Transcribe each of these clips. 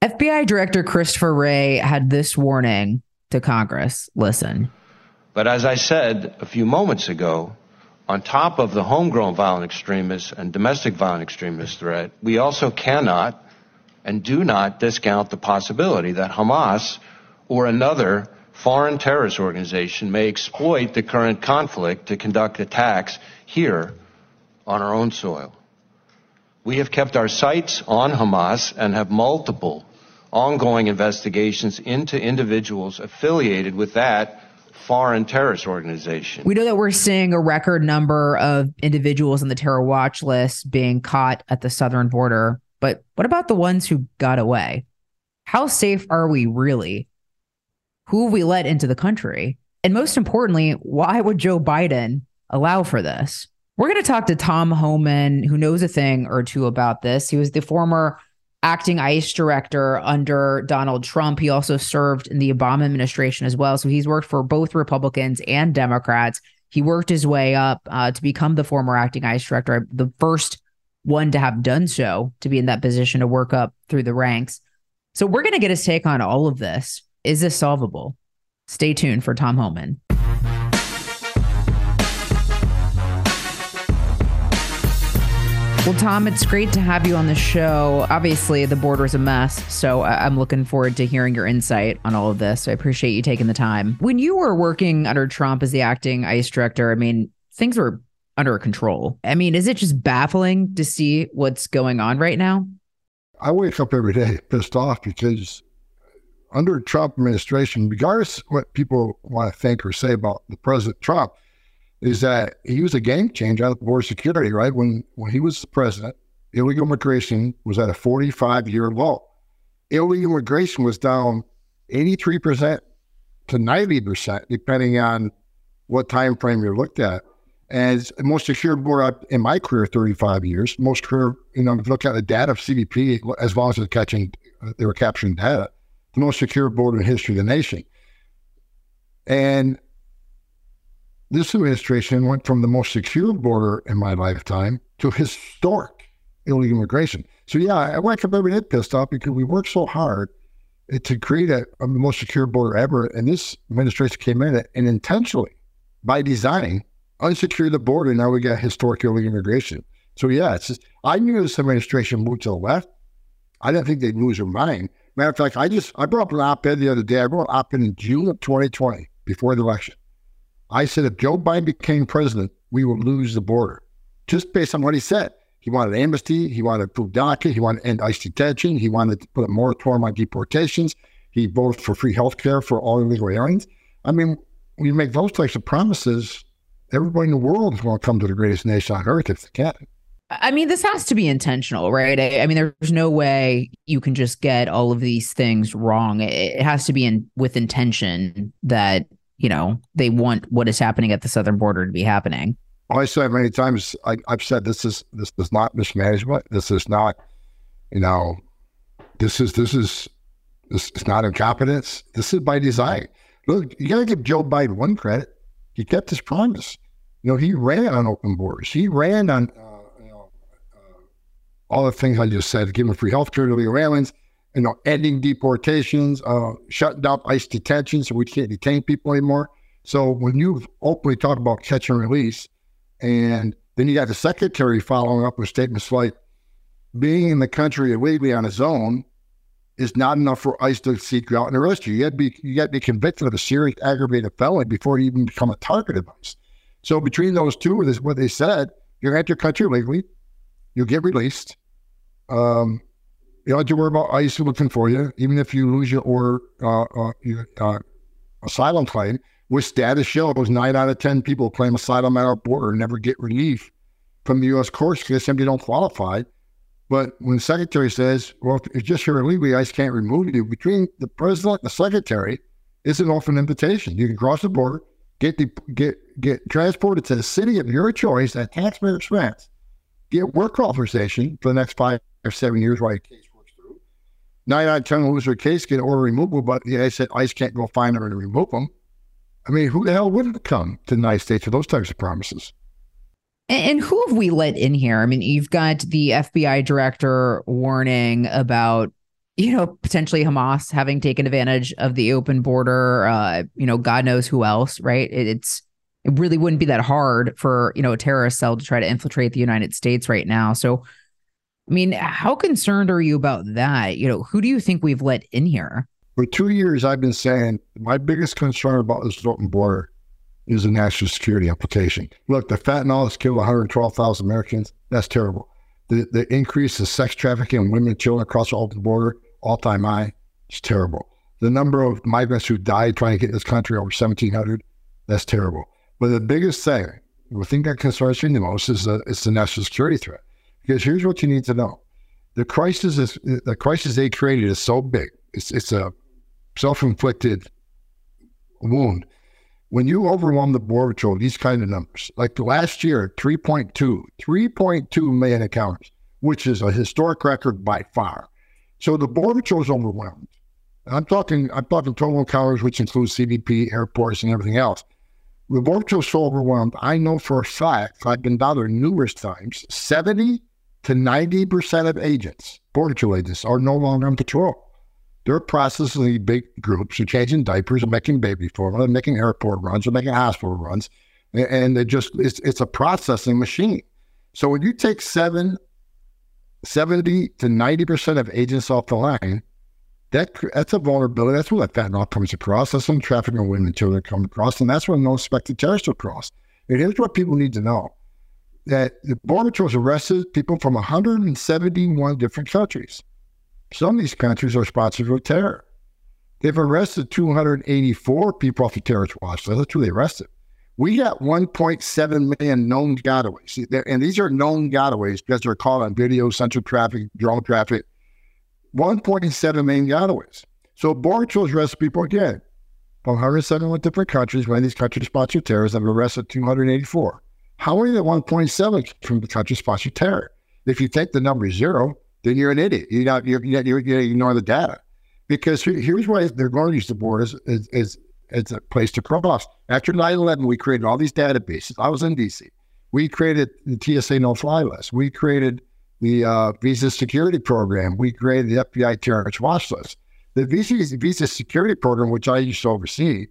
FBI Director Christopher Wray had this warning to Congress. Listen. But as I said a few moments ago, on top of the homegrown violent extremists and domestic violent extremist threat, we also cannot and do not discount the possibility that Hamas or another foreign terrorist organization may exploit the current conflict to conduct attacks here on our own soil. We have kept our sights on Hamas and have multiple ongoing investigations into individuals affiliated with that foreign terrorist organization. We know that we're seeing a record number of individuals on the terror watch list being caught at the southern border. But what about the ones who got away? How safe are we really? Who have we let into the country? And most importantly, why would Joe Biden allow for this? We're going to talk to Tom Homan, who knows a thing or two about this. He was the former acting ICE director under Donald Trump. He also served in the Obama administration as well. So he's worked for both Republicans and Democrats. He worked his way up to become the former acting ICE director, the first one to have done so, to be in that position to work up through the ranks. So we're going to get his take on all of this. Is this solvable? Stay tuned for Tom Homan. Well, Tom, it's great to have you on the show. Obviously, the border is a mess, so I'm looking forward to hearing your insight on all of this. So I appreciate you taking the time. When you were working under Trump as the acting ICE director, I mean, things were under control. I mean, is it just baffling to see what's going on right now? I wake up every day pissed off because under Trump administration, regardless of what people want to think or say about the President Trump, is that he was a game changer on the border security, right? When he was president, illegal immigration was at a 45-year low. Illegal immigration was down 83% to 90%, depending on what time frame you're looked at. As the most secure border in my career, 35 years, most career, you know, if you look at the data of CBP, as long as they were capturing data, the most secure border in history of the nation. And this administration went from the most secure border in my lifetime to historic illegal immigration. So yeah, I wake up every day pissed off because we worked so hard to create the most secure border ever. And this administration came in and intentionally, by design, unsecured the border. Now we got historic illegal immigration. So yeah, it's just, I knew this administration moved to the left. I didn't think they'd lose their mind. Matter of fact, I brought up an op-ed the other day. I wrote an op-ed in June of 2020, before the election. I said, if Joe Biden became president, we would lose the border. Just based on what he said. He wanted amnesty. He wanted to approve DACA. He wanted to end ICE detention. He wanted to put a moratorium on deportations. He voted for free health care for all illegal aliens. I mean, when you make those types of promises, everybody in the world is going to come to the greatest nation on earth if they can. I mean, this has to be intentional, right? I mean, there's no way you can just get all of these things wrong. It has to be with intention that, you know, they want what is happening at the southern border to be happening. I said many times, I've said this is not mismanagement. This is not You know, this is it's not incompetence. This is by design. Look, you got to give Joe Biden one credit. He kept his promise. You know, he ran on open borders. He ran on all the things I just said, giving free health care to the Iranians, you know, ending deportations, shutting down ICE detention so we can't detain people anymore. So when you openly talk about catch and release, and then you got the secretary following up with statements like, being in the country illegally on his own is not enough for ICE to seek you out and arrest you. You got to be convicted of a serious aggravated felony before you even become a target of ICE. So between those two, what they said, you're at your country illegally, you'll get released. You don't have to worry about ICE looking for you, even if you lose your asylum claim, which status shows 9 out of 10 people claim asylum at our border and never get relief from the U.S. courts because they simply don't qualify. But when the secretary says, well, if just you're illegally, ICE can't remove you, between the president and the secretary, it's an open invitation. You can cross the border, get transported to the city of your choice at taxpayer expense, get work authorization for the next 5 or 7 years while your case works through. 9 out of 10 will lose their case, get order removal, but they said ICE can't go find them and remove them. I mean, who the hell wouldn't come to the United States for those types of promises? And who have we let in here? I mean, you've got the FBI director warning about, you know, potentially Hamas having taken advantage of the open border. You know, God knows who else, right? It really wouldn't be that hard for, you know, a terrorist cell to try to infiltrate the United States right now. So, I mean, how concerned are you about that? You know, who do you think we've let in here? For 2 years, I've been saying my biggest concern about this open border is a national security application. Look, the fentanyl has killed 112,000 Americans. That's terrible. The increase in sex trafficking in women and children across the open border, all-time high, is terrible. The number of migrants who died trying to get this country, over 1,700, that's terrible. But the biggest thing, the thing that concerns me the most, is the national security threat. Because here's what you need to know. The crisis they created is so big. It's a self-inflicted wound. When you overwhelm the Border Patrol, these kind of numbers, like last year, 3.2 million encounters, which is a historic record by far. So the Border Patrol is overwhelmed. I'm talking total encounters, which includes CBP, airports, and everything else. The Border Patrol is so overwhelmed, I know for a fact, I've been down there numerous times, 70 to 90% of agents, Border Patrol agents, are no longer on patrol. They're processing these big groups, and changing diapers, and making baby formula, and making airport runs, and making hospital runs, and they it's a processing machine. So when you take 70 to 90% of agents off the line, that's a vulnerability. That's where that fentanyl comes across. That's when trafficking of women and children come across, and that's when no suspected terrorists will cross. And here's what people need to know: that the Border Patrol has arrested people from 171 different countries. Some of these countries are sponsored with terror. They've arrested 284 people off the terrorist watch list. That's who they arrested. We got 1.7 million known gotaways. And these are known gotaways because they're caught on video, central traffic, drone traffic. 1.7 million gotaways. So Border Patrol's arrested people again from 171 different countries. When these countries sponsored terrorists, have arrested 284. How many of the 1.7 from the country sponsored terror? If you take the number 0, then you're an idiot. You ignore the data. Because here's why they're going to use the border as a place to cross. After 9/11, we created all these databases. I was in D.C. We created the TSA no-fly list. We created the visa security program. We created the FBI terrorist watch list. The visa security program, which I used to oversee,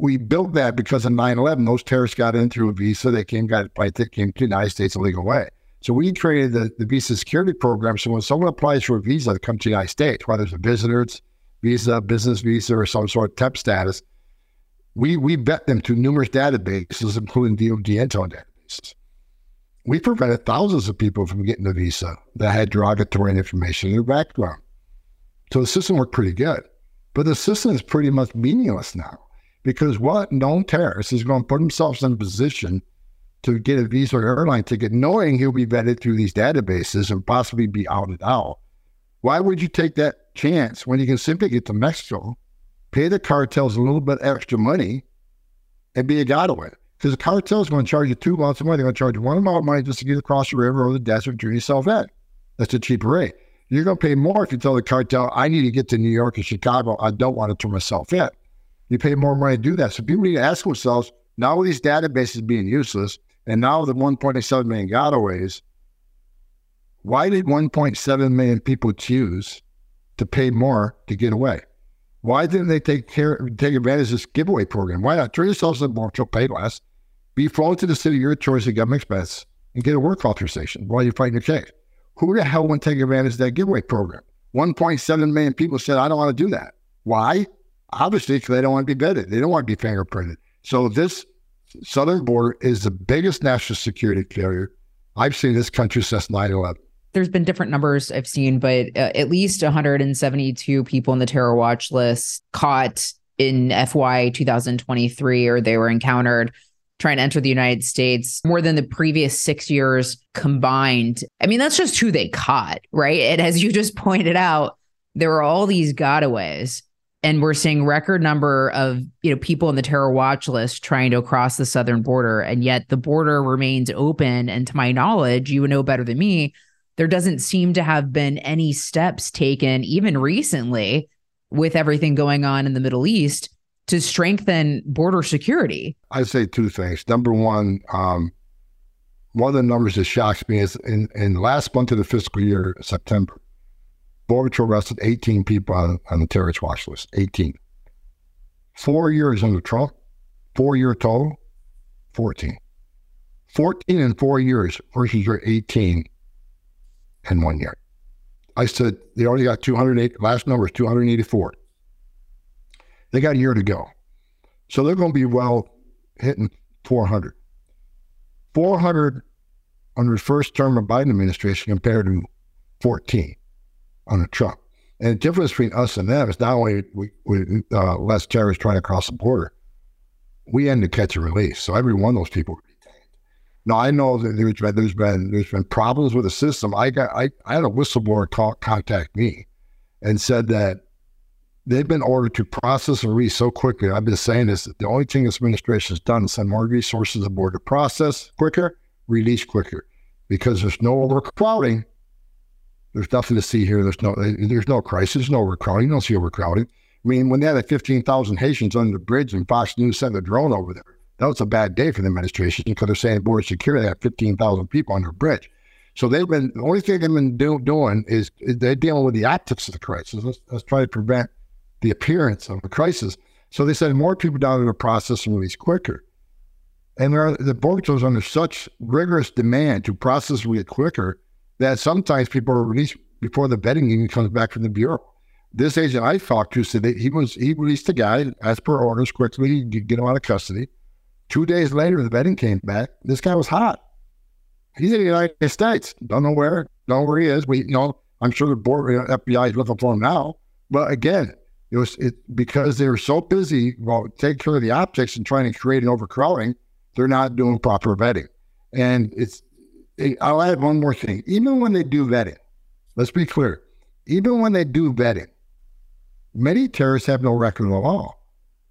we built that because of 9/11. Those terrorists got in through a visa. They came to the United States in a legal way. So we created the visa security program. So when someone applies for a visa to come to the United States, whether it's a visitor's visa, business visa, or some sort of temp status, we vet them to numerous databases, including DOD intel databases. We prevented thousands of people from getting a visa that had derogatory information in their background. So the system worked pretty good. But the system is pretty much meaningless now, because what known terrorist is going to put themselves in a position to get a visa or airline ticket, knowing he'll be vetted through these databases and possibly be outed out? Why would you take that chance when you can simply get to Mexico, pay the cartels a little bit extra money, and be a gotaway? Because the cartels are going to charge you 2 months of money. They're going to charge you 1 amount of money just to get across the river or the desert and turn yourself in. That's a cheaper rate. You're going to pay more if you tell the cartel, I need to get to New York and Chicago. I don't want to turn myself in. You pay more money to do that. So people need to ask themselves, now with these databases being useless, and now the 1.7 million gotaways, why did 1.7 million people choose to pay more to get away? Why didn't they take advantage of this giveaway program? Why not? Turn yourself to the marshal, pay less, be flown to the city of your choice at government expense, and get a work authorization while you're fighting your case. Who the hell wouldn't take advantage of that giveaway program? 1.7 million people said, I don't want to do that. Why? Obviously, because they don't want to be vetted. They don't want to be fingerprinted. So this southern border is the biggest national security failure I've seen in this country since 9/11. There's been different numbers I've seen, but at least 172 people on the terror watch list caught in FY 2023, or they were encountered trying to enter the United States, more than the previous 6 years combined. I mean, that's just who they caught, right? And as you just pointed out, there were all these gotaways, and we're seeing record number of, you know, people on the terror watch list trying to cross the southern border. And yet the border remains open. And to my knowledge, you would know better than me, there doesn't seem to have been any steps taken, even recently, with everything going on in the Middle East, to strengthen border security. I'd say two things. Number one of the numbers that shocks me is in last month of the fiscal year, September, Border Patrol arrested 18 people on the terrorist watch list, 18. 4 years under Trump, 4 year total, 14. 14 in 4 years versus your 18 in 1 year. I said, they already got 208, last number is 284. They got a year to go. So they're going to be well hitting 400. 400 under the first term of Biden administration compared to 14 under Trump. And the difference between us and them is not only we less terrorists trying to cross the border, we end the catch and release. So every one of those people were detained. Now, I know that there's been problems with the system. I had a whistleblower contact me and said that they've been ordered to process and release so quickly. I've been saying this, that the only thing this administration has done is send more resources aboard to process quicker, release quicker, because there's no overcrowding. There's nothing to see here. There's no crisis, no overcrowding. You don't see overcrowding. I mean, when they had 15,000 Haitians under the bridge and Fox News sent a drone over there, that was a bad day for the administration because they're saying border security had 15,000 people under a bridge. So they've been, the only thing they've been doing is they're dealing with the optics of the crisis. Let's try to prevent the appearance of a crisis. So they send more people down to the process and release quicker. And the Border Patrol is under such rigorous demand to process and release quicker that sometimes people are released before the vetting even comes back from the Bureau. This agent I talked to said that he released a guy as per orders quickly, he could get him out of custody. 2 days later, the vetting came back. This guy was hot. He's in the United States. Don't know where, he is. I'm sure the FBI is looking for him now. But again, It was because they were so busy taking care of the optics and trying to create an overcrowding, they're not doing proper vetting. And I'll add one more thing. Even when they do vetting, let's be clear, even when they do vetting, many terrorists have no record at all,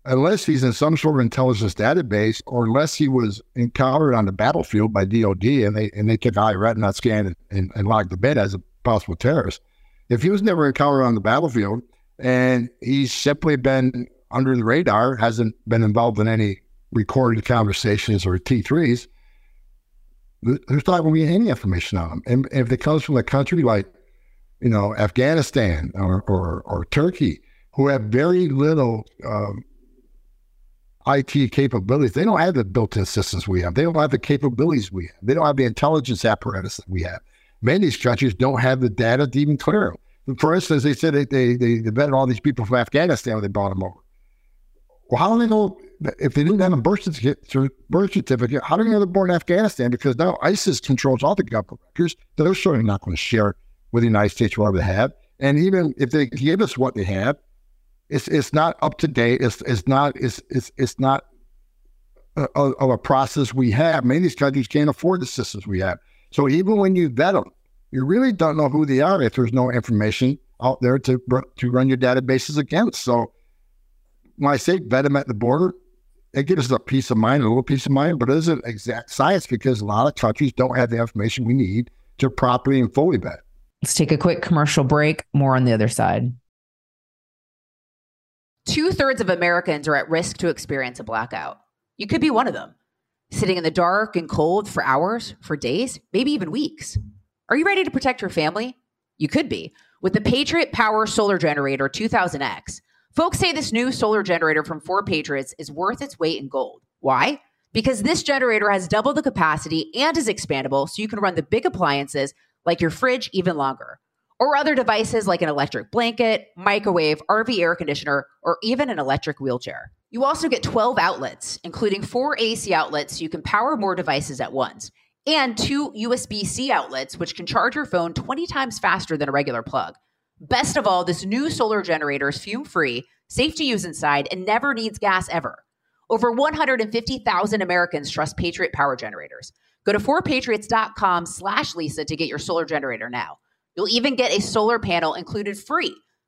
unless he's in some sort of intelligence database or unless he was encountered on the battlefield by DOD and they took eye retina scan and locked the bed as a possible terrorist. If he was never encountered on the battlefield, and he's simply been under the radar, hasn't been involved in any recorded conversations or T3s, there's not going to be any information on him. And if it comes from a country like, Afghanistan or Turkey, who have very little IT capabilities, they don't have the built-in systems we have. They don't have the capabilities we have. They don't have the intelligence apparatus that we have. Many of these countries don't have the data to even clear them. For instance, they said they vetted all these people from Afghanistan when they brought them over. Well, how do they know if they didn't have a birth certificate? How do they know they're born in Afghanistan? Because now ISIS controls all the government records. They're certainly not going to share it with the United States, whatever they have. And even if they give us what they have, it's not up to date. It's not a process we have. Many of these countries can't afford the systems we have. So even when you vet them, you really don't know who they are if there's no information out there to run your databases against. So when I say vet them at the border, it gives us a little peace of mind, but it isn't exact science because a lot of countries don't have the information we need to properly and fully vet. Let's take a quick commercial break. More on the other side. 2/3 of Americans are at risk to experience a blackout. You could be one of them, sitting in the dark and cold for hours, for days, maybe even weeks. Are you ready to protect your family? You could be with the Patriot Power Solar Generator 2000X. Folks say this new solar generator from 4Patriots is worth its weight in gold. Why? Because this generator has double the capacity and is expandable, so you can run the big appliances like your fridge even longer, or other devices like an electric blanket, microwave, RV air conditioner, or even an electric wheelchair. You also get 12 outlets, including 4 AC outlets, so you can power more devices at once, and 2 USB-C outlets, which can charge your phone 20 times faster than a regular plug. Best of all, this new solar generator is fume-free, safe to use inside, and never needs gas ever. Over 150,000 Americans trust Patriot Power Generators. Go to 4patriots.com/Lisa to get your solar generator now. You'll even get a solar panel included free.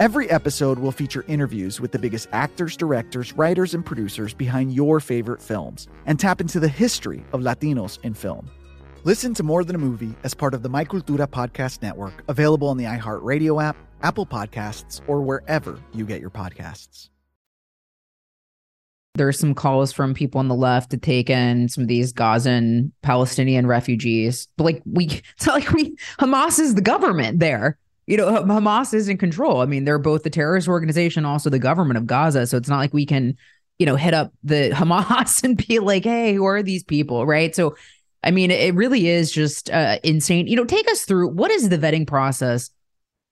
Every episode will feature interviews with the biggest actors, directors, writers, and producers behind your favorite films and tap into the history of Latinos in film. Listen to More Than a Movie as part of the My Cultura podcast network, available on the iHeartRadio app, Apple Podcasts, or wherever you get your podcasts. There's some calls from people on the left to take in some of these Gazan Palestinian refugees. But Hamas is the government there. You know, Hamas is in control. I mean, they're both the terrorist organization, also the government of Gaza. So it's not like we can, you know, hit up the Hamas and be like, hey, who are these people? Right. So, I mean, it really is just insane. You know, take us through, what is the vetting process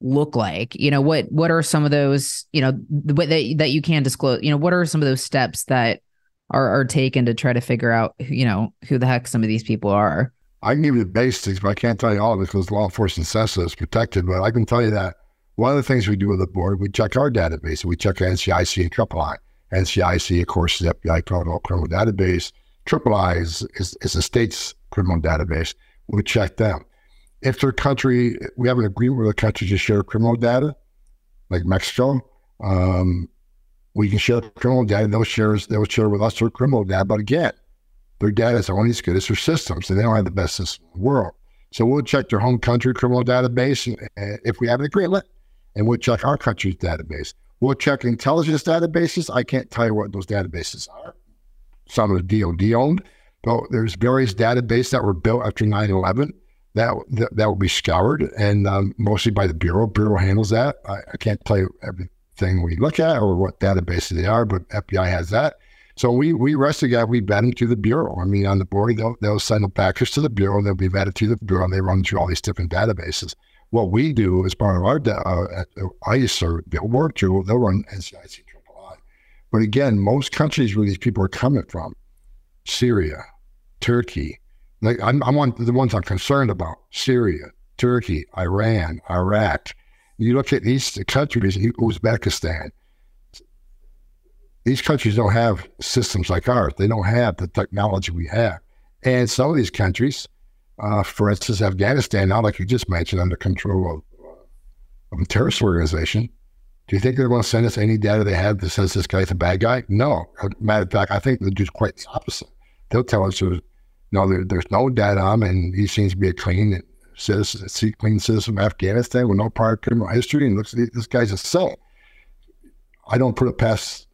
look like? You know, what are some of those, you know, that you can disclose? You know, what are some of those steps that are taken to try to figure out, you know, who the heck some of these people are? I can give you the basics, but I can't tell you all of it because law enforcement says so, it's protected. But I can tell you that one of the things we do with the board, we check our database. We check NCIC and Triple I. NCIC, of course, is FBI criminal database. Triple I is the state's criminal database. We check them. If their country, we have an agreement with a country to share criminal data, like Mexico. We can share criminal data. They'll share with us their criminal data. But again, their data is only as good as their systems, and they don't have the best system in the world. So we'll check their home country criminal database, and if we have an agreement, and we'll check our country's database. We'll check intelligence databases. I can't tell you what those databases are. Some of the DOD owned, but there's various databases that were built after 9/11 that will be scoured, and mostly by the Bureau. Bureau handles that. I can't tell you everything we look at or what databases they are, but FBI has that. So we arrest a guy, we vet him to the Bureau. I mean, on the board, they'll send a package to the Bureau, they'll be vetted to the Bureau, and they run through all these different databases. What we do as part of our ICE or Billboard tool, they'll run NCIC Triple I. But again, most countries where these people are coming from, Syria, Turkey, like I'm on the ones I'm concerned about, Syria, Turkey, Iran, Iraq. You look at these countries, Uzbekistan. These countries don't have systems like ours. They don't have the technology we have. And some of these countries, for instance, Afghanistan, now like you just mentioned, under control of a terrorist organization, do you think they're going to send us any data they have that says this guy's a bad guy? No. Matter of fact, I think they'll do quite the opposite. They'll tell us, no, there's no data on him, and he seems to be a clean citizen, clean citizen from Afghanistan with no prior criminal history, and looks at this guy's a cell. I don't put it past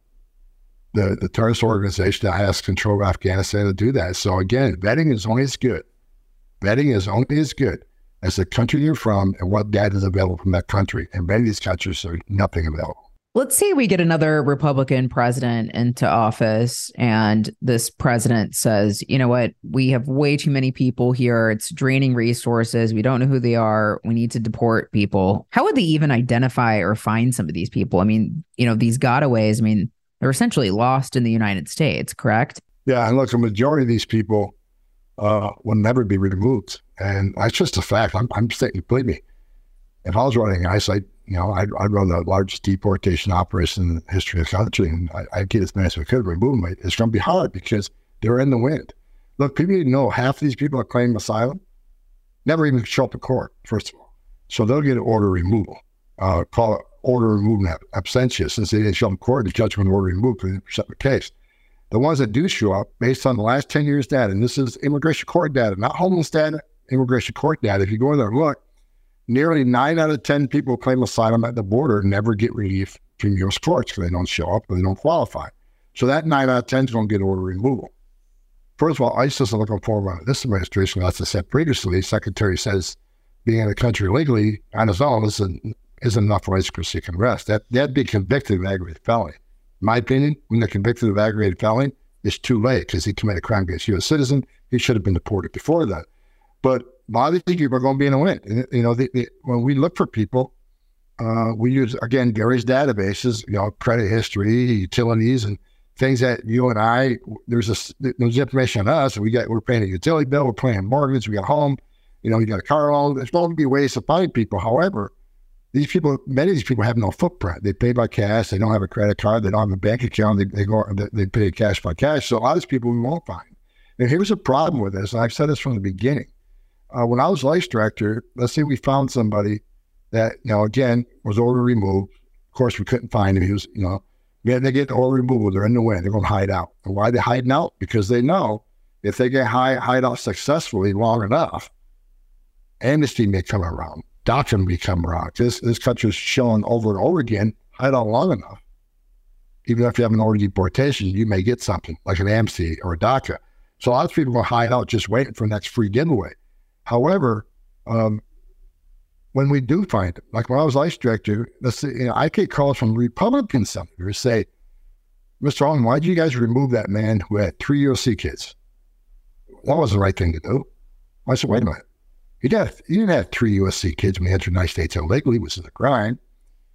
the terrorist organization that has control of Afghanistan to do that. So again, vetting is only as good. Vetting is only as good as the country you're from and what data is available from that country. And many of these countries are nothing available. Let's say we get another Republican president into office, and this president says, you know what, we have way too many people here. It's draining resources. We don't know who they are. We need to deport people. How would they even identify or find some of these people? I mean, you know, these gotaways, I mean, they're essentially lost in the United States, correct? Yeah. And look, the majority of these people will never be removed. And that's just a fact. I'm saying, believe me, if I was running ICE, I'd run the largest deportation operation in the history of the country, and I'd get as many as we could remove them. It's going to be hard because they're in the wind. Look, people didn't know half of these people that claim asylum never even show up in court, first of all. So they'll get an order of removal, call it order of removal absentia, since they didn't show up in court, the judge would order removal because they didn't present the case. The ones that do show up, based on the last 10 years data, and this is immigration court data, not homeless data, immigration court data. If you go in there and look, nearly 9 out of 10 people who claim asylum at the border never get relief from U.S. courts because they don't show up and they don't qualify. So that 9 out of 10 is going to get order removal. First of all, ICE doesn't look forward to this administration. As I said previously, Secretary says being in the country legally on his own isn't enough for ICE to can arrest. That'd be convicted of aggravated felony. In my opinion, when they're convicted of aggravated felony, it's too late because he committed a crime against a U.S. citizen. He should have been deported before that. But a lot of these people are going to be in a win. You know, when we look for people, we use, again, Gary's databases, credit history, utilities, and things that you and I, there's information on us. We're paying a utility bill, we're paying a mortgage, we got a home, you got a car loan. There's going to be ways to find people. However, these people, many of these people have no footprint. They pay by cash. They don't have a credit card. They don't have a bank account. They pay cash by cash. So a lot of these people we won't find. And here's a problem with this, and I've said this from the beginning. When I was ICE director, let's say we found somebody that, again, was order removed. Of course, we couldn't find him. He was, they get the order removal. They're in the wind. They're going to hide out. And why are they hiding out? Because they know if they get hide out successfully long enough, amnesty may come around. DACA may come around. This country's shown over and over again, hide out long enough. Even if you have an order deportation, you may get something like an amnesty or a DACA. So a lot of people will hide out just waiting for the next free giveaway. However, when we do find them, like when I was ICE director, let's see, I get calls from Republican senators say, Mr. Allen, why did you guys remove that man who had 3 UOC kids? That was the right thing to do. I said, wait a minute. He didn't have 3 USC kids when he entered the United States illegally, which is a crime.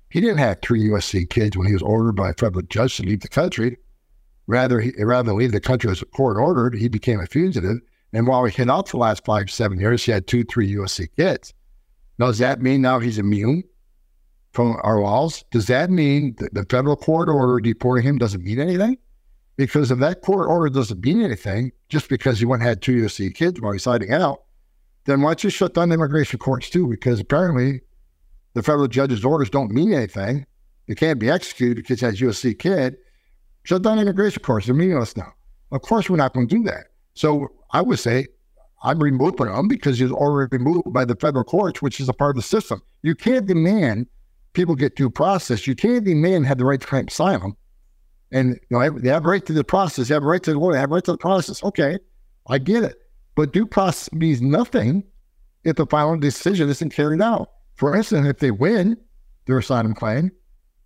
He didn't have 3 USC kids when he was ordered by a federal judge to leave the country. Rather than leave the country as a court ordered, he became a fugitive. And while he hid out for the last 5-7 years, he had 2-3 USC kids. Now, does that mean now he's immune from our laws? Does that mean that the federal court order deporting him doesn't mean anything? Because if that court order doesn't mean anything, just because he went and had 2 USC kids while he's hiding out, then why don't you shut down the immigration courts too? Because apparently the federal judge's orders don't mean anything. It can't be executed because it has USC kid. Shut down the immigration courts. They're meaningless now. Of course, we're not going to do that. So I would say I'm removing him because he's already removed by the federal courts, which is a part of the system. You can't demand people get due process. You can't demand have the right to claim asylum. And they have a right to the process. They have a right to the lawyer. They have a right to the process. Okay, I get it. But due process means nothing if the final decision isn't carried out. For instance, if they win their asylum claim,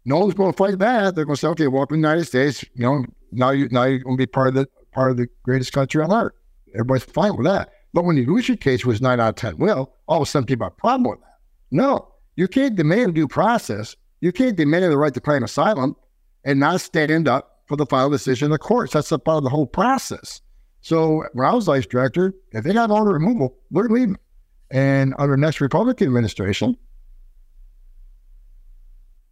no one's going to fight that. They're going to say, okay, welcome to the United States. Now you're going to be part of the greatest country on earth. Everybody's fine with that. But when you lose your case, which 9 out of 10 will, all of a sudden people have a problem with that. No, you can't demand due process. You can't demand the right to claim asylum and not stand up for the final decision of the courts. That's a part of the whole process. So when I was ICE director, if they got order removal, we're leaving. And under the next Republican administration,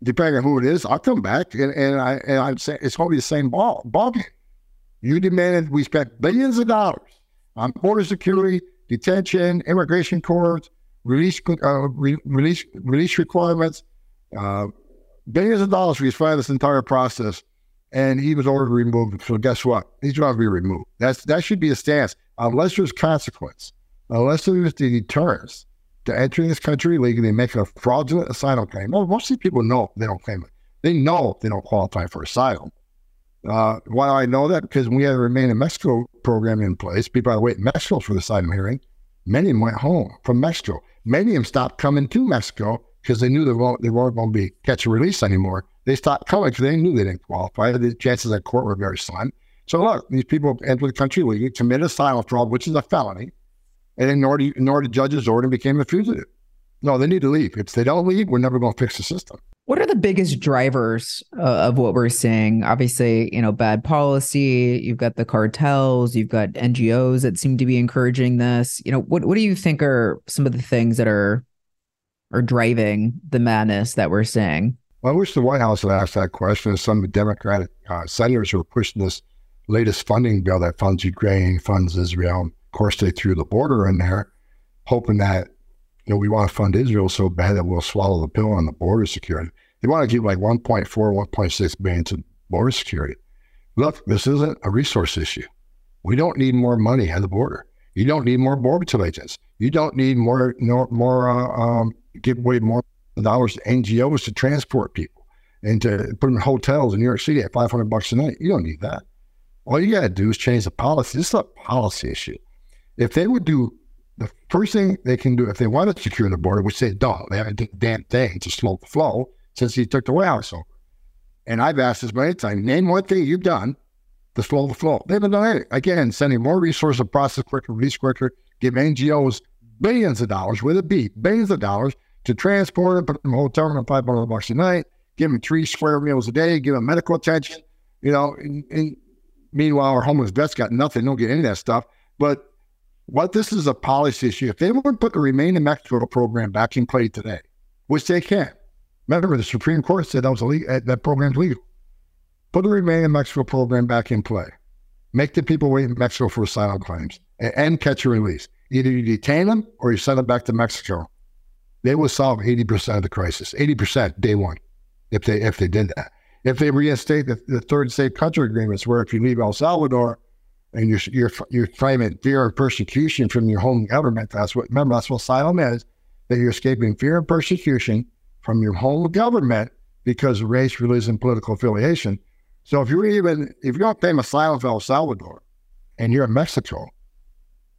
depending on who it is, I'll come back and I'd say it's going to be the same ballgame. You demanded we spent billions of dollars on border security, detention, immigration courts, release requirements, billions of dollars we spent this entire process. And he was already removed. So guess what? He's going to be removed. That should be a stance, unless there's consequence, unless there's the deterrence. to entering this country illegally, making a fraudulent asylum claim. Well, most of these people know they don't claim it. They know they don't qualify for asylum. Why do I know that? Because we had a Remain in Mexico program in place. People had to wait in Mexico for the asylum hearing. Many of them went home from Mexico. Many of them stopped coming to Mexico because they knew they weren't going to be catch and release anymore. They stopped coming because they knew they didn't qualify. The chances at court were very slim. So look, these people entered the country legally, committed asylum fraud, which is a felony, and ignored the judge's order and became a fugitive. No, they need to leave. If they don't leave, we're never going to fix the system. What are the biggest drivers of what we're seeing? Obviously, bad policy. You've got the cartels. You've got NGOs that seem to be encouraging this. What do you think are some of the things that are driving the madness that we're seeing? Well, I wish the White House had asked that question. Some Democratic senators who are pushing this latest funding bill that funds Ukraine, funds Israel. Of course, they threw the border in there, hoping that we want to fund Israel so bad that we'll swallow the pill on the border security. They want to give like $1.4, $1.6 billion to border security. Look, this isn't a resource issue. We don't need more money at the border. You don't need more border agents. You don't need give away more dollars to NGOs to transport people and to put them in hotels in New York City at $500 a night. You don't need that. All you got to do is change the policy. This is a policy issue. If they would do the first thing they can do, if they want to secure the border, which they don't, they haven't done a damn thing to slow the flow since he took the White House over. And I've asked this many times, name one thing you've done to slow the flow. They haven't done anything. Again, sending more resources to process quicker, release quicker, give NGOs billions of dollars, with a B, billions of dollars to transport them, put them in a hotel room at $500 a night, give them 3 square meals a day, give them medical attention. Meanwhile, our homeless vets got nothing, don't get any of that stuff. But what this is a policy issue. If they wouldn't put the Remain in Mexico program back in play today, which they can't. Remember, the Supreme Court said that program's legal. Put the Remain in Mexico program back in play. Make the people wait in Mexico for asylum claims and catch and release. Either you detain them or you send them back to Mexico. They will solve 80% of the crisis, 80% day one, if they did that. If they reinstate the third safe country agreements, where if you leave El Salvador and you're claiming fear and persecution from your home government, that's what asylum is, that you're escaping fear and persecution from your home government because of race, religion, political affiliation. So if you don't claim asylum for El Salvador and you're in Mexico,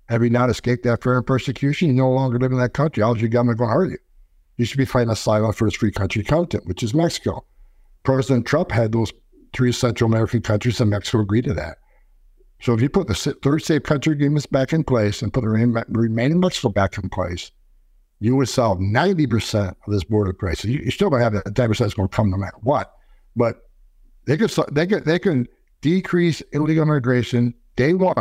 have you not escaped that fear and persecution? You no longer live in that country. How's your government going to hurt you? You should be fighting asylum for its free country content, which is Mexico. President Trump had those 3 Central American countries, and Mexico agreed to that. So if you put the third safe country agreements back in place and put the Remain in Mexico back in place, you would solve 90% of this border crisis. You're still going to have that 10% that's going to come no matter what, but they can decrease illegal immigration day one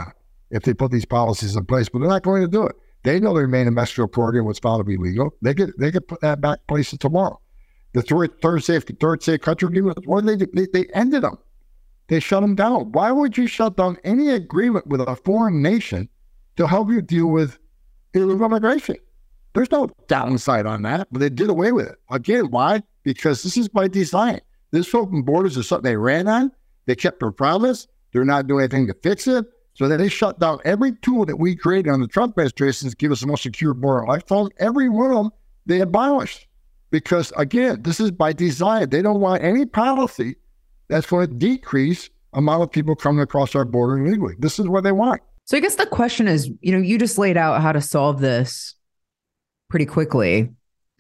if they put these policies in place, but they're not going to do it. They know the Remain in Mexico program was found to be legal. They could put that back in place tomorrow. The third safe country agreement, what did they do? They ended them. They shut them down. Why would you shut down any agreement with a foreign nation to help you deal with illegal immigration? There's no downside on that, but they did away with it. Again, why? Because this is by design. This open borders is something they ran on. They kept their promise. They're not doing anything to fix it. So then they shut down every tool that we created on the Trump administration to give us the most secure border lifestyle. Every one of them, they abolished. Because again, this is by design. They don't want any policy that's going to decrease amount of people coming across our border illegally. This is what they want. So I guess the question is, you just laid out how to solve this pretty quickly.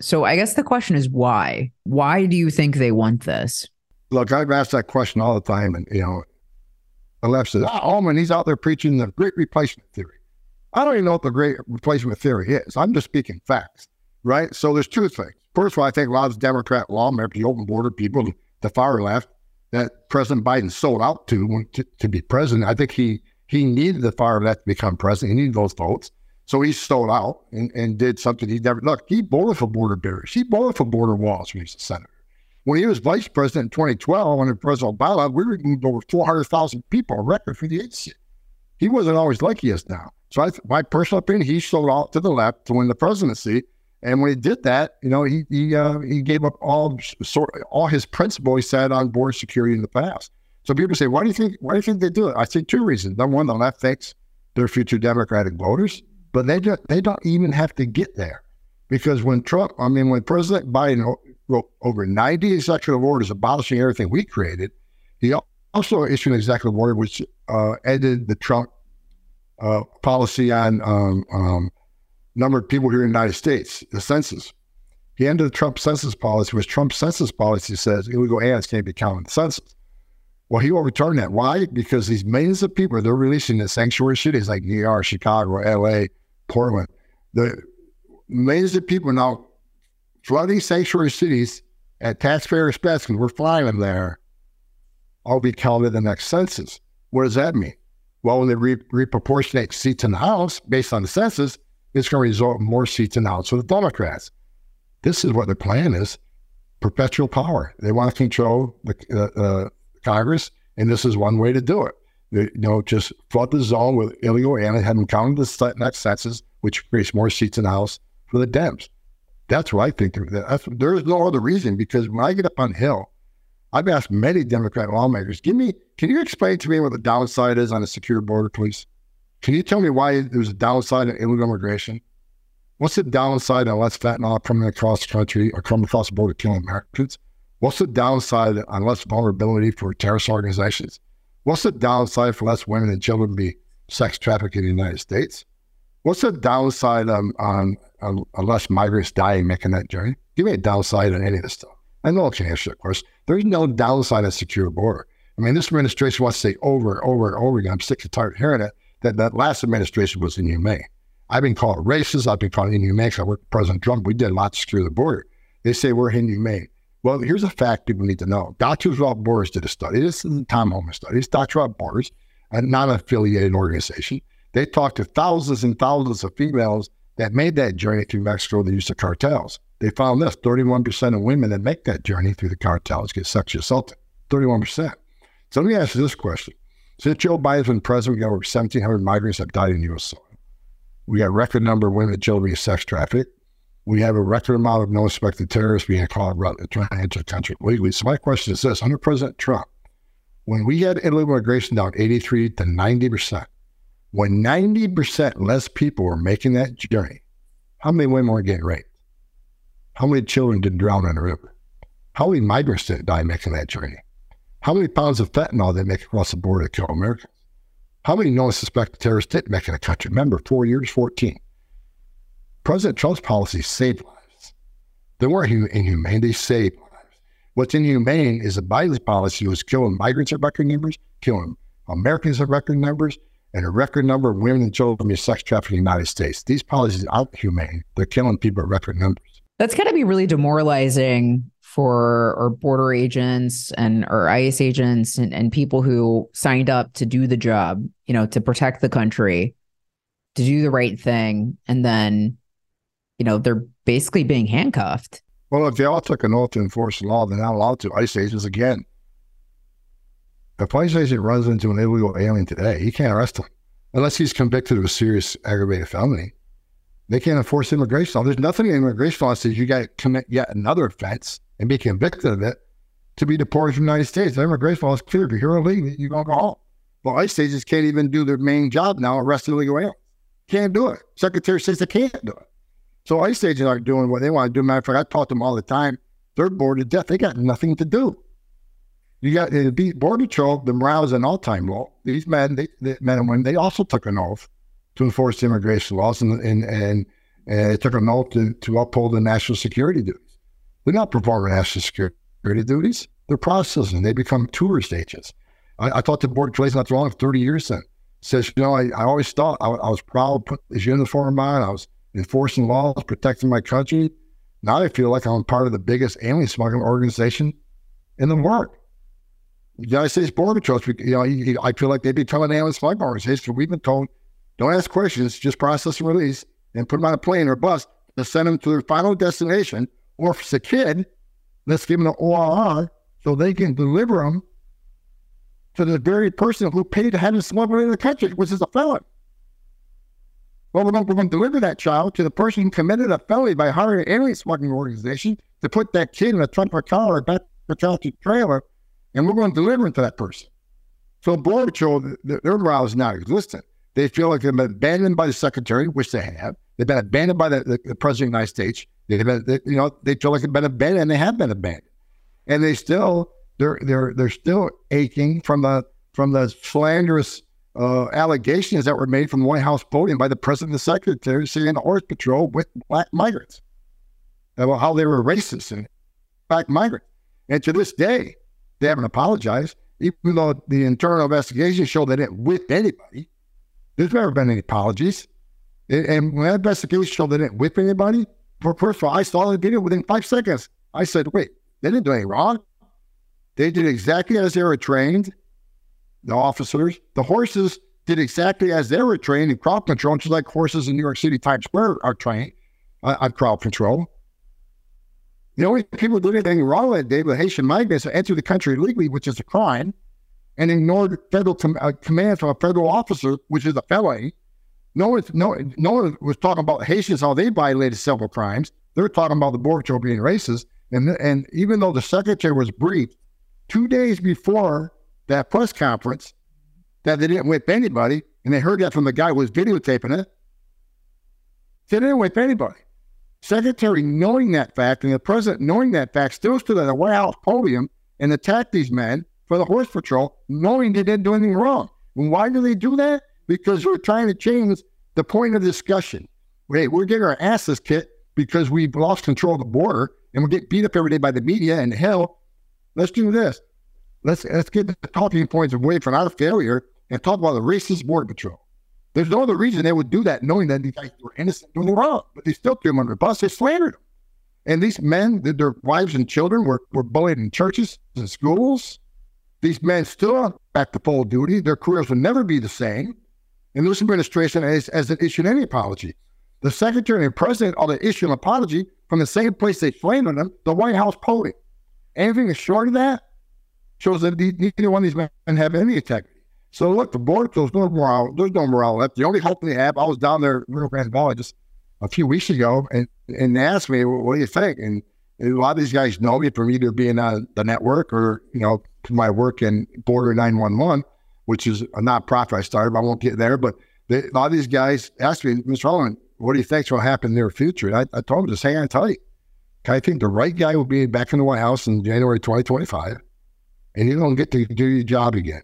So I guess the question is why? Why do you think they want this? Look, I've asked that question all the time. And, the left says, Allman, he's out there preaching the great replacement theory. I don't even know what the great replacement theory is. I'm just speaking facts, right? So there's 2 things. First of all, I think a lot of Democrat lawmakers, the open border people, the far left, that President Biden sold out to be president. I think he needed the far left to become president. He needed those votes. So he sold out and did something he never... Look, he voted for border barriers. He voted for border walls when he was a senator. When he was vice president in 2012, under President Obama, we removed over 400,000 people, a record for the agency. He wasn't always like he is now. So my personal opinion, he sold out to the left to win the presidency. And when he did that, he gave up all his principles he said on border security in the past. So people say, why do you think they do it? I see 2 reasons. Number one, the left thinks they're future Democratic voters, but they don't even have to get there. Because when President Biden wrote over 90 executive orders abolishing everything we created, he also issued an executive order which ended the Trump policy on number of people here in the United States, the census. He ended the Trump census policy, which Trump's census policy says illegal aliens can't be counted in the census. Well, he overturned that. Why? Because these millions of people they're releasing in sanctuary cities like New York, Chicago, L.A., Portland. The millions of people now flooding sanctuary cities at taxpayer expense because we're flying them there. I'll be counted in the next census. What does that mean? Well, when they reproportionate seats in the House based on the census, it's going to result in more seats in the House for the Democrats. This is what their plan is: perpetual power. They want to control the Congress, and this is one way to do it. They, just flood the zone with illegal aliens, have them counted the next census, which creates more seats in the House for the Dems. That's what I think. There's no other reason, because when I get up on Hill, I've asked many Democrat lawmakers, can you explain to me what the downside is on a secure border, please? Can you tell me why there's a downside in illegal immigration? What's the downside on less fentanyl coming across the country or coming across the border killing Americans? What's the downside on less vulnerability for terrorist organizations? What's the downside for less women and children be sex trafficked in the United States? What's the downside on less migrants dying making that journey? Give me a downside on any of this stuff. I know I can answer, of course. There's no downside on secure border. I mean, this administration wants to say over and over and over again, I'm sick and tired of hearing it, that last administration was inhumane. I've been called racist. I've been called inhumane because I worked with President Trump. We did a lot to secure the border. They say we're inhumane. Well, here's a fact people need to know. Doctors Without Borders did a study. This is the Tom Homan study. It's Doctors Without Borders, a non-affiliated organization. They talked to thousands and thousands of females that made that journey through Mexico, the use of cartels. They found this, 31% of women that make that journey through the cartels get sexually assaulted, 31%. So let me ask you this question. Since Joe Biden's been president, we got over 1,700 migrants that died in U.S. soil. We got a record number of women and children being sex trafficked. We have a record amount of non-suspected terrorists being caught trying to enter the country legally. So my question is this, under President Trump, when we had illegal immigration down 83 to 90%, when 90% less people were making that journey, how many women were getting raped? How many children didn't drown in the river? How many migrants didn't die making that journey? How many pounds of fentanyl did they make across the border to kill Americans? How many non-suspected terrorists didn't make in the country? Remember, 4 years, 14. President Trump's policies saved lives. They weren't inhumane, they saved lives. What's inhumane is the Biden's policy was killing migrants at record numbers, killing Americans at record numbers, and a record number of women and children being sex trafficked in the United States. These policies aren't humane. They're killing people at record numbers. That's got to be really demoralizing for our border agents and our ICE agents and people who signed up to do the job, to protect the country, to do the right thing. And then, they're basically being handcuffed. Well, if they all took an oath to enforce the law, they're not allowed to. ICE agents again. If ICE agent runs into an illegal alien today, he can't arrest him unless he's convicted of a serious aggravated felony. They can't enforce immigration law. There's nothing in immigration law that says you got to commit yet another offense and be convicted of it to be deported from the United States. The immigration law is clear. If you're here illegally, you're going to go home. Well, ICE agents can't even do their main job now, arrest illegal aliens. Can't do it. Secretary says they can't do it. So ICE agents aren't doing what they want to do. Matter of fact, I talk to them all the time. They're bored to death. They got nothing to do. You got the Border Patrol, the morale is an all-time low. These men, men and women, they also took an oath to enforce immigration laws and took an oath to uphold the national security duties. They're not performing national security duties. They're processing. They become tourist agents. I thought the Border Patrol not wrong 30 years then. Says, I always thought I was proud, put this uniform on, I was enforcing laws, protecting my country. Now I feel like I'm part of the biggest alien smuggling organization in the world. The United States Border Patrol, I feel like they'd be telling alien smuggling organizations, we've been told, don't ask questions, just process and release and put them on a plane or a bus to send them to their final destination. Or if it's a kid, let's give them an ORR so they can deliver them to the very person who paid to have them smuggled into the country, which is a felon. Well, we're going to deliver that child to the person who committed a felony by hiring an alien smuggling organization to put that kid in a trunk or car or back of a trailer, and we're going to deliver it to that person. So Border Patrol, their morale is not existent. They feel like they've been abandoned by the secretary, which they have. They've been abandoned by the President of the United States. They feel like they've been abandoned, and they have been abandoned. And they still, they're still aching from the slanderous allegations that were made from the White House podium by the President and the Secretary saying the Horse Patrol with black migrants, about how they were racist and black migrants. And to this day, they haven't apologized, even though the internal investigation showed they didn't whip anybody. There's never been any apologies. And when that investigation showed they didn't whip anybody, first of all, I saw the video within 5 seconds. I said, wait, they didn't do anything wrong. They did exactly as they were trained, the officers. The horses did exactly as they were trained in crowd control, just like horses in New York City Times Square are trained on crowd control. The only people who did anything wrong that day were Haitian migrants who entered the country illegally, which is a crime, and ignored federal commands from a federal officer, which is a felony. No one was talking about Haitians, how they violated several crimes. They were talking about the Border Patrol being racist. And even though the secretary was briefed 2 days before that press conference that they didn't whip anybody, and they heard that from the guy who was videotaping it, they didn't whip anybody. Secretary knowing that fact, and the president knowing that fact, still stood at the White House podium and attacked these men for the Horse Patrol, knowing they didn't do anything wrong. And why do they do that? Because we're trying to change the point of discussion. Hey, we're getting our asses kicked because we've lost control of the border, and we get beat up every day by the media and hell. Let's do this. Let's get the talking points away from our failure and talk about the racist Border Patrol. There's no other reason they would do that, knowing that these guys were innocent, doing wrong, but they still threw them under the bus. They slandered them. And these men, their wives and children were bullied in churches and schools. These men still are back to full duty. Their careers will never be the same. And this administration hasn't issued any apology. The secretary and president ought to issue an apology from the same place they slandered them, the White House podium. Anything short of that shows that neither one of these men have any integrity. So look, the Border Patrol, there's no morale left. The only hope they have, I was down there in Rio Grande Valley just a few weeks ago, and they asked me, what do you think? And a lot of these guys know me from either being on the network or, my work in Border 911, which is a nonprofit I started, but I won't get there. But a lot of these guys asked me, Mr. Holland, what do you think will happen in the near future? And I told them, just hang on tight. I think the right guy will be back in the White House in January 2025, and you're going to get to do your job again.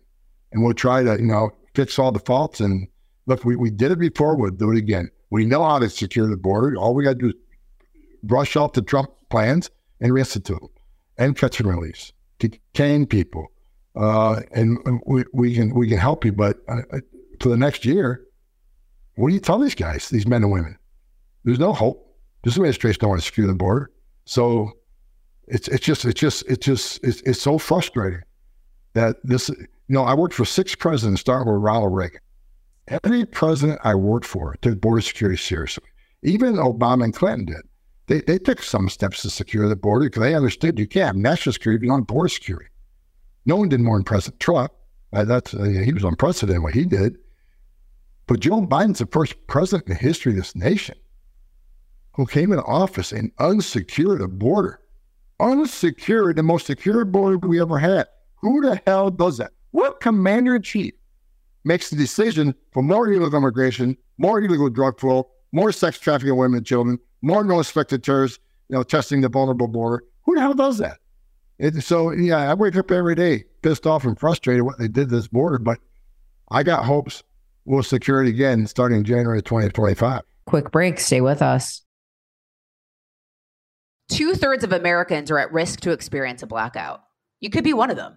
And we'll try to, fix all the faults. And look, we did it before, we'll do it again. We know how to secure the border. All we got to do is brush off the Trump plans and reinstitute them, and catch and release, detain people. And we can help you, but for the next year, what do you tell these guys, these men and women? There's no hope. This administration don't want to secure the border, so it's so frustrating that this. I worked for 6 presidents, starting with Ronald Reagan. Every president I worked for took border security seriously. Even Obama and Clinton did. They took some steps to secure the border because they understood you can't have national security beyond border security. No one did more than President Trump. He was unprecedented what he did. But Joe Biden's the first president in the history of this nation who came into office and unsecured the border. Unsecured the most secure border we ever had. Who the hell does that? What commander-in-chief makes the decision for more illegal immigration, more illegal drug flow, more sex trafficking of women and children, more no-inspected terrorists, testing the vulnerable border? Who the hell does that? I wake up every day pissed off and frustrated what they did to this border, but I got hopes we'll secure it again starting January 2025. Quick break. Stay with us. 2/3 of Americans are at risk to experience a blackout. You could be one of them,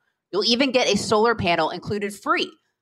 You'll even get a solar panel included free.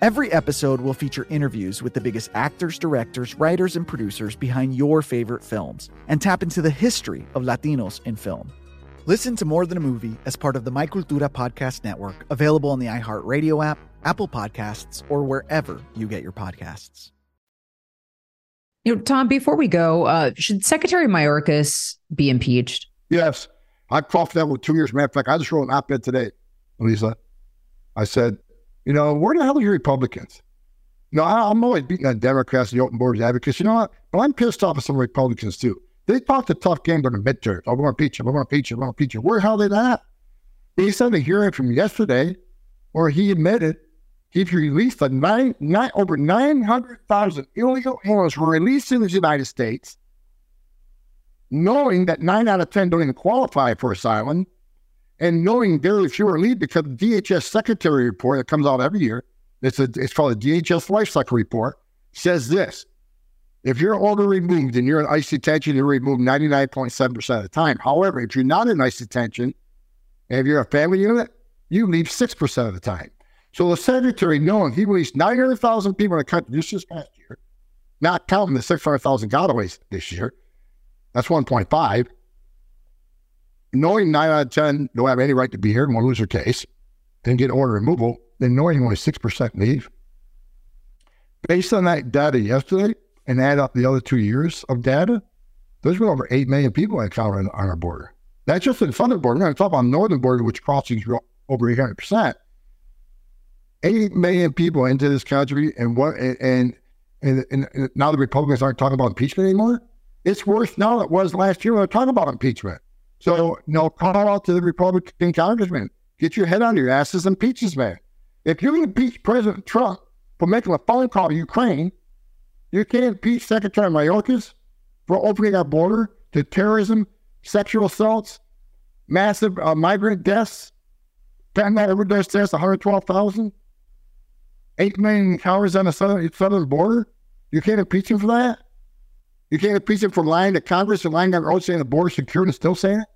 Every episode will feature interviews with the biggest actors, directors, writers, and producers behind your favorite films and tap into the history of Latinos in film. Listen to More Than a Movie as part of the My Cultura podcast network, available on the iHeartRadio app, Apple Podcasts, or wherever you get your podcasts. You know, Tom, before we go, should Secretary Mayorkas be impeached? Yes. I've coughed that with 2 years. Matter of fact, I just wrote an op-ed today, Lisa. I said, you know, where the hell are your Republicans? No, I'm always beating on Democrats, the open borders advocates. You know what? Well, I'm pissed off at some Republicans, too. They talked a tough game during the midterms. I'm going to impeach him. I'm going to impeach him. I'm going to impeach him. Where the hell are they at? They sent a hearing from yesterday where he admitted he released over 900,000 illegal aliens were released in the United States, knowing that 9 out of 10 don't even qualify for asylum, and knowing very few are lead because the DHS secretary report that comes out every year, it's called the DHS life cycle report, says this: if you're order removed and you're in ICE detention, you're removed 99.7% of the time. However, if you're not in ICE detention, and if you're a family unit, you leave 6% of the time. So the secretary, knowing he released 900,000 people in the country just past year, not counting the 600,000 gotaways this year, that's 1.5. Knowing 9 out of 10 don't have any right to be here and will lose their case, then get order removal, then knowing only 6% leave. Based on that data yesterday, and add up the other 2 years of data, there's been over 8 million people encountered on our border. That's just in front of the border. We're going to talk about northern border, which crossing over 800%. 8 million people into this country, and what? And now the Republicans aren't talking about impeachment anymore? It's worse now than it was last year when they were talking about impeachment. So, no, call out to the Republican congressman. Get your head out of your asses and impeach this man. If you impeach President Trump for making a phone call to Ukraine, you can't impeach Secretary Mayorkas for opening our border to terrorism, sexual assaults, massive migrant deaths, family overdose deaths, 112,000, 8 million cowards on the southern border. You can't impeach him for that? You can't impeach him for lying to Congress and lying on our own, saying the border's secure and still saying it?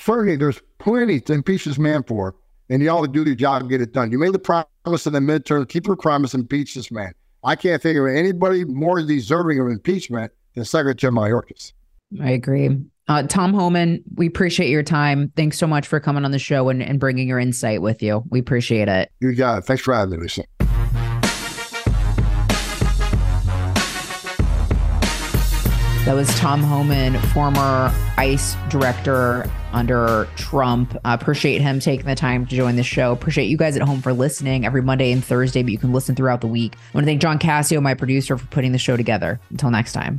Certainly, there's plenty to impeach this man for, and you ought to do your job and get it done. You made the promise in the midterm, keep your promise, impeach this man. I can't think of anybody more deserving of impeachment than Secretary Mayorkas. I agree. Tom Homan, we appreciate your time. Thanks so much for coming on the show and bringing your insight with you. We appreciate it. You got it. Thanks for having me, Lisa. That was Tom Homan, former ICE director under Trump. Appreciate him taking the time to join the show. Appreciate you guys at home for listening every Monday and Thursday, but you can listen throughout the week. I want to thank John Cassio, my producer, for putting the show together. Until next time.